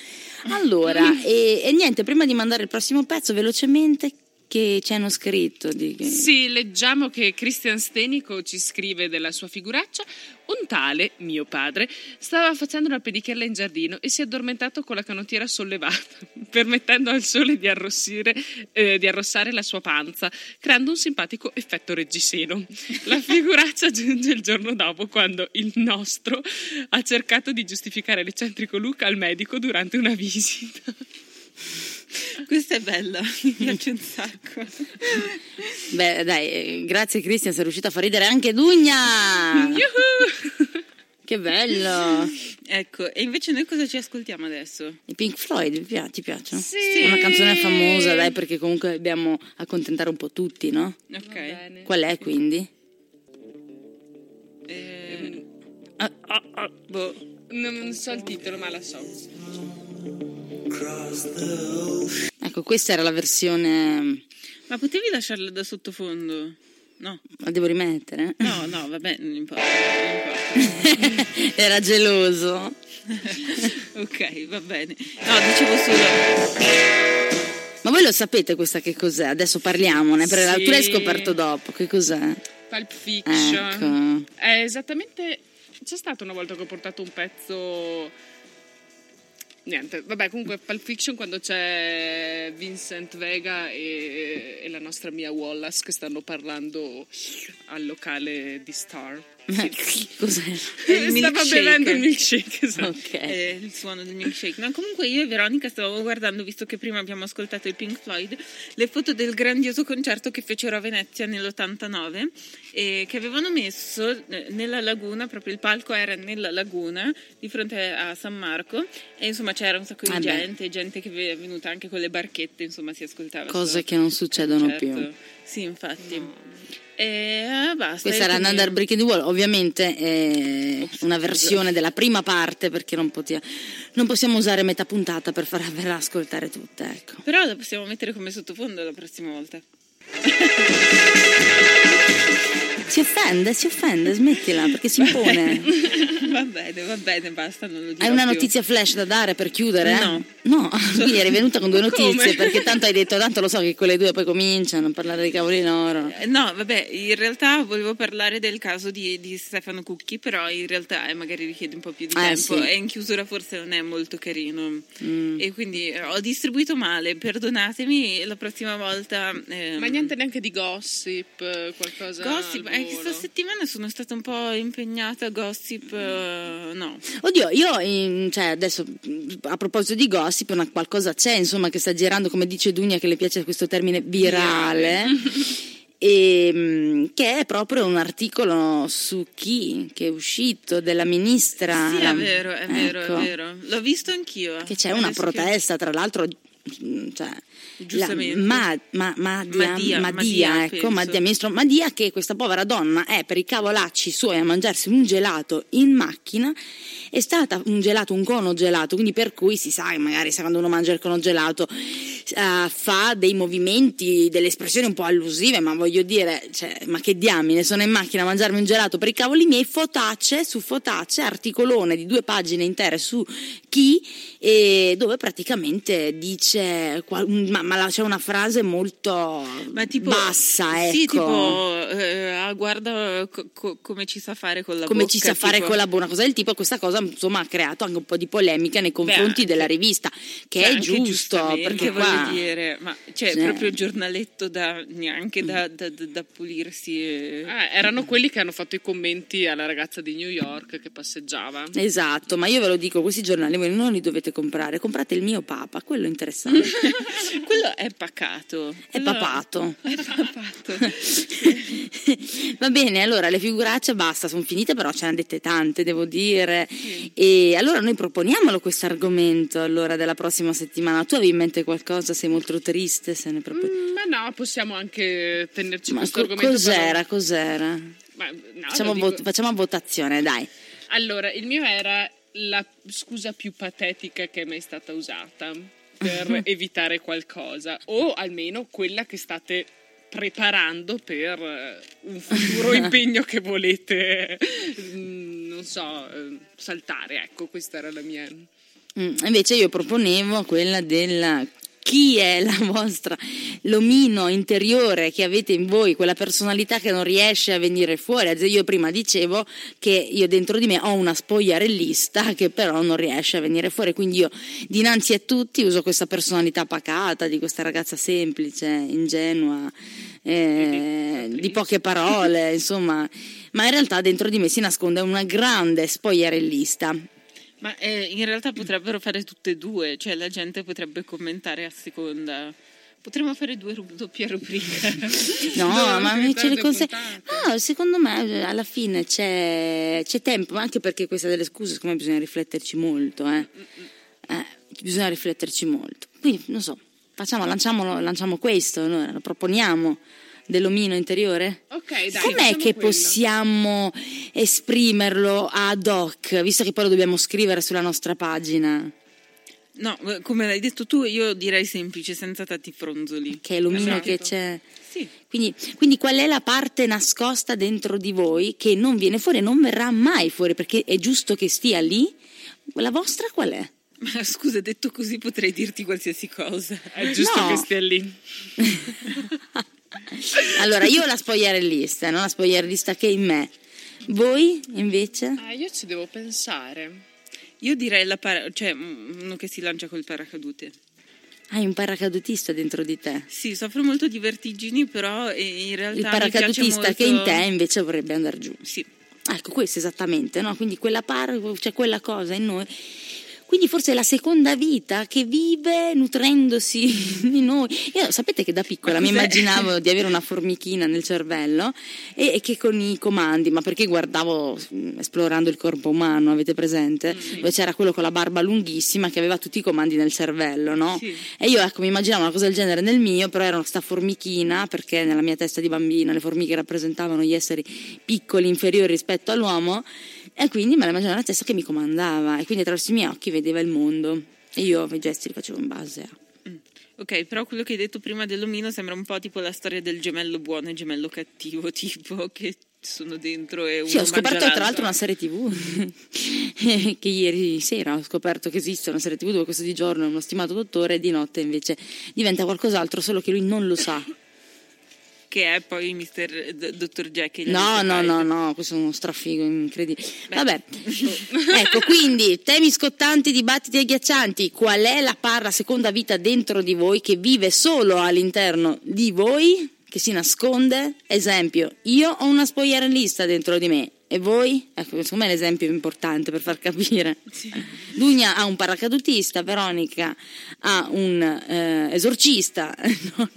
Allora, e niente, prima di mandare il prossimo pezzo, velocemente, che ci hanno scritto. Sì, leggiamo che Christian Stenico ci scrive della sua figuraccia. Un tale, mio padre, stava facendo una pedichella in giardino e si è addormentato con la canottiera sollevata, permettendo al sole di arrossare la sua panza, creando un simpatico effetto reggiseno. La figuraccia giunge il giorno dopo, quando il nostro ha cercato di giustificare l'eccentrico Luca al medico durante una visita. Questa è bella, mi piace un sacco. Beh, dai, grazie Cristian, sei riuscita a far ridere anche Dunja. Yuhu! Che bello. Ecco, e invece noi cosa ci ascoltiamo adesso? I Pink Floyd, ti piacciono? Sì. È una canzone famosa, dai, perché comunque dobbiamo accontentare un po' tutti, no? Ok. Qual è quindi? Boh. Non so il titolo, ma la so. Ecco, questa era la versione. Ma potevi lasciarla da sottofondo? No. La devo rimettere? No, vabbè, non importa. Era geloso. Ok, va bene. No, dicevo solo. Ma voi lo sapete questa che cos'è? Adesso parliamone, tu l'hai scoperto dopo. Che cos'è? Pulp Fiction. Ecco. È esattamente. C'è stata una volta che ho portato un pezzo. Niente, vabbè, comunque Pulp Fiction, quando c'è Vincent Vega e la nostra Mia Wallace che stanno parlando al locale di Star. Ma cos'è? Stava bevendo il milkshake, esatto. Okay. Il suono del milkshake. No, comunque io e Veronica stavamo guardando, visto che prima abbiamo ascoltato i Pink Floyd, le foto del grandioso concerto che fecero a Venezia nell'89, che avevano messo nella laguna, proprio il palco era nella laguna di fronte a San Marco, e insomma c'era un sacco di gente che è venuta anche con le barchette, insomma si ascoltava. Cose che non succedono più. Sì, infatti. No. Basta, questa era Another Brick in the Wall, ovviamente una versione della prima parte, perché non possiamo usare metà puntata per farvela ascoltare tutta, ecco. Però la possiamo mettere come sottofondo la prossima volta. Si offende, smettila, perché si impone. Va bene, basta, non lo dirò. Hai una notizia flash da dare per chiudere? No, quindi eri venuta con due notizie. Come? Perché tanto hai detto, tanto lo so che quelle due poi cominciano a parlare di cavoli in oro. No, vabbè, in realtà volevo parlare del caso di Stefano Cucchi, però in realtà magari richiede un po' più di tempo, sì. E in chiusura forse non è molto carino. E quindi ho distribuito male, perdonatemi, la prossima volta. Ma niente, neanche di gossip, qualcosa. Gossip, questa settimana sono stata un po' impegnata a gossip, no. Oddio, cioè adesso a proposito di gossip, qualcosa c'è, insomma, che sta girando, come dice Dunja che le piace questo termine virale. E che è proprio un articolo su Chi che è uscito della ministra. Sì, è vero. L'ho visto anch'io. Che c'è una protesta, tra l'altro. Cioè, giustamente Madia, che questa povera donna è per i cavolacci suoi a mangiarsi un gelato in macchina, è stata un cono gelato, quindi per cui si sa che magari quando uno mangia il cono gelato fa dei movimenti, delle espressioni un po' allusive, ma voglio dire, cioè, ma che diamine, sono in macchina a mangiarmi un gelato per i cavoli miei. Fotacce, articolone di 2 pagine intere su Chi, dove praticamente dice c'è una frase molto bassa, ecco. Sì, tipo guarda come ci sa fare con la bocca. Come ci sa fare con la buona cosa del tipo. Questa cosa, insomma, ha creato anche un po' di polemica nei confronti della rivista, che è giusto, perché qua voglio dire, ma cioè. Proprio giornaletto da pulirsi. Erano quelli che hanno fatto i commenti alla ragazza di New York che passeggiava. Esatto, ma io ve lo dico, questi giornali voi non li dovete comprare, comprate il mio Papa, quello interessante. interessante. Quello è pacato. È papato. È papato. Va bene, allora le figuracce basta, sono finite, però ce ne hanno dette tante, devo dire. Sì. E allora noi proponiamolo questo argomento allora della prossima settimana. Tu avevi in mente qualcosa? Sei molto triste? Se ne proprio... ma no, possiamo anche tenerci questo argomento. Cos'era? Ma no, facciamo a votazione, dai. Allora, il mio era la scusa più patetica che è mai stata usata per evitare qualcosa, o almeno quella che state preparando per un futuro impegno che volete, non so, saltare. Ecco, questa era la mia. Invece io proponevo quella della... Chi è la vostra, l'omino interiore che avete in voi, quella personalità che non riesce a venire fuori? Io prima dicevo che io dentro di me ho una spogliarellista che però non riesce a venire fuori, quindi io dinanzi a tutti uso questa personalità pacata di questa ragazza semplice, ingenua, di poche parole, insomma, ma in realtà dentro di me si nasconde una grande spogliarellista. Ma in realtà potrebbero fare tutte e due, cioè la gente potrebbe commentare a seconda. Potremmo fare doppia rubrica. No, ma le cose. No, secondo me alla fine c'è tempo, anche perché questa delle scuse, secondo me bisogna rifletterci molto, bisogna rifletterci molto. Quindi non so, lanciamo questo, allora, lo proponiamo. Dell'omino interiore? Ok, dai. Com'è che possiamo esprimerlo ad hoc, visto che poi lo dobbiamo scrivere sulla nostra pagina? No, come l'hai detto tu, io direi semplice, senza tanti fronzoli. Che è l'omino che c'è. Sì. Quindi qual è la parte nascosta dentro di voi che non viene fuori, non verrà mai fuori, perché è giusto che stia lì? La vostra qual è? Ma scusa, detto così potrei dirti qualsiasi cosa. È giusto che stia lì. Allora, io la spogliarellista, no? La spogliarellista che è in me. Voi invece? Io ci devo pensare. Io direi cioè uno che si lancia col paracadute. Hai un paracadutista dentro di te? Sì, soffro molto di vertigini, però in realtà il paracadutista molto... che in te invece vorrebbe andare giù. Sì. Ecco, questo esattamente, no? Quindi cioè quella cosa in noi. Quindi forse è la seconda vita che vive nutrendosi di noi. Io sapete che da piccola mi immaginavo di avere una formichina nel cervello e che con i comandi, ma perché guardavo Esplorando il corpo umano, avete presente? Sì. Dove c'era quello con la barba lunghissima che aveva tutti i comandi nel cervello, no? Sì. E io ecco mi immaginavo una cosa del genere nel mio, però era questa formichina, perché nella mia testa di bambina le formiche rappresentavano gli esseri piccoli, inferiori rispetto all'uomo. E quindi me la immaginavo la testa che mi comandava, e quindi attraverso i miei occhi vedeva il mondo e io i gesti li facevo in base a... Ok, però quello che hai detto prima dell'omino sembra un po' tipo la storia del gemello buono e gemello cattivo, tipo che sono dentro e uno mangia l'altro. Sì, ho scoperto tra l'altro una serie TV che ieri sera ho scoperto che esiste una serie TV dove questo di giorno è uno stimato dottore e di notte invece diventa qualcos'altro, solo che lui non lo sa. Che è poi Mister Dottor Jekyll. No, questo è uno strafigo incredibile. Beh. Vabbè, ecco, quindi temi scottanti, dibattiti agghiaccianti. Qual è la seconda vita dentro di voi che vive solo all'interno di voi, che si nasconde? Esempio, io ho una spogliarellista dentro di me. E voi? Ecco, secondo me l'esempio è importante per far capire. Sì. Dunja ha un paracadutista, Veronica ha un esorcista. No.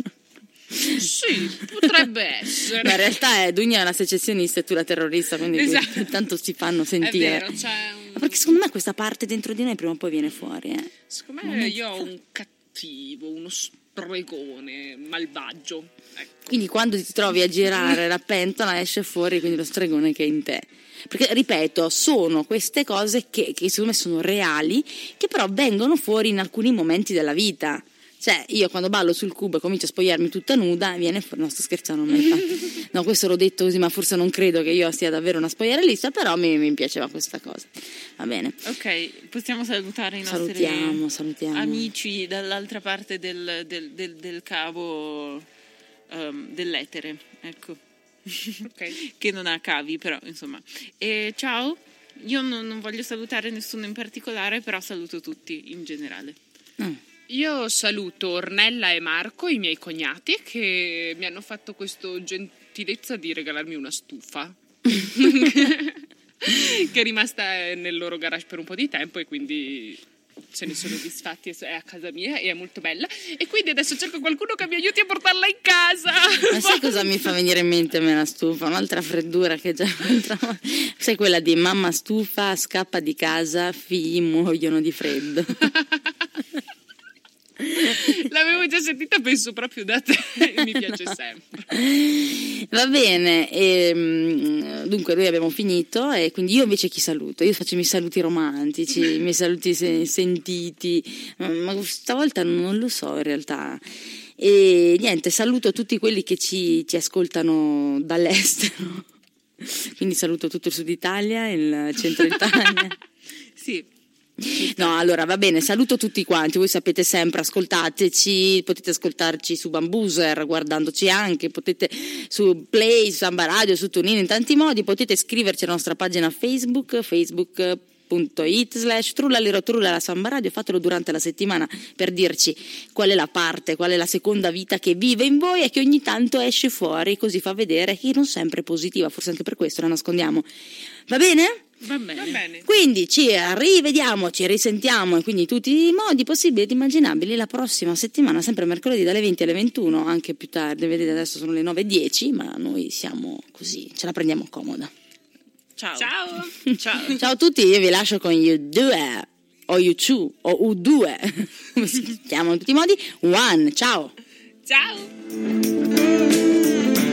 Sì, potrebbe essere. Ma in realtà Dunja è una secessionista e tu la terrorista, quindi esatto. Tanto si fanno sentire. È vero, ma perché secondo me questa parte dentro di noi prima o poi viene fuori. Secondo me io ho un cattivo, uno stregone malvagio. Ecco. Quindi quando ti trovi a girare la pentola esce fuori quindi lo stregone che è in te. Perché ripeto, sono queste cose che secondo me sono reali, che però vengono fuori in alcuni momenti della vita. Cioè, io quando ballo sul cubo e comincio a spogliarmi tutta nuda, viene fuori. No, sto scherzando, no, questo l'ho detto così, ma forse non credo che io sia davvero una spogliarellista, però mi piaceva questa cosa. Va bene. Ok, possiamo salutare i nostri amici dall'altra parte del cavo dell'etere, ecco. Okay. Che non ha cavi, però, insomma. Ciao, io non voglio salutare nessuno in particolare, però saluto tutti in generale. Io saluto Ornella e Marco, i miei cognati, che mi hanno fatto questa gentilezza di regalarmi una stufa che è rimasta nel loro garage per un po' di tempo e quindi ce ne sono disfatti, è a casa mia e è molto bella, e quindi adesso cerco qualcuno che mi aiuti a portarla in casa. Ma sai cosa mi fa venire in mente me la stufa? Un'altra freddura che già sai, quella di mamma stufa, scappa di casa, figli muoiono di freddo. L'avevo già sentita, penso proprio da te, mi piace no. Sempre va bene, e dunque noi abbiamo finito e quindi io invece chi saluto? Io faccio i miei saluti romantici, i miei saluti sentiti, ma stavolta non lo so in realtà. E niente, saluto tutti quelli che ci ascoltano dall'estero, quindi saluto tutto il sud Italia, il centro Italia. Sì. No, allora va bene, saluto tutti quanti, voi sapete sempre, ascoltateci, potete ascoltarci su Bambuser, guardandoci anche, potete su Play, su Samba Radio, su TuneIn, in tanti modi, potete iscriverci alla nostra pagina Facebook, facebook.it/Trullallero Trullalà Samba Radio, fatelo durante la settimana per dirci qual è la parte, qual è la seconda vita che vive in voi e che ogni tanto esce fuori, così fa vedere che non sempre è positiva, forse anche per questo la nascondiamo, va bene? Va bene. Va bene, quindi ci rivediamo, ci risentiamo, e quindi in tutti i modi possibili ed immaginabili la prossima settimana, sempre mercoledì dalle 20 alle 21, anche più tardi, vedete adesso sono le 9:10, ma noi siamo così, ce la prendiamo comoda. Ciao ciao, ciao. Ciao a tutti, io vi lascio con U2 o U2 o U2 come si chiamano in tutti i modi. One, ciao ciao.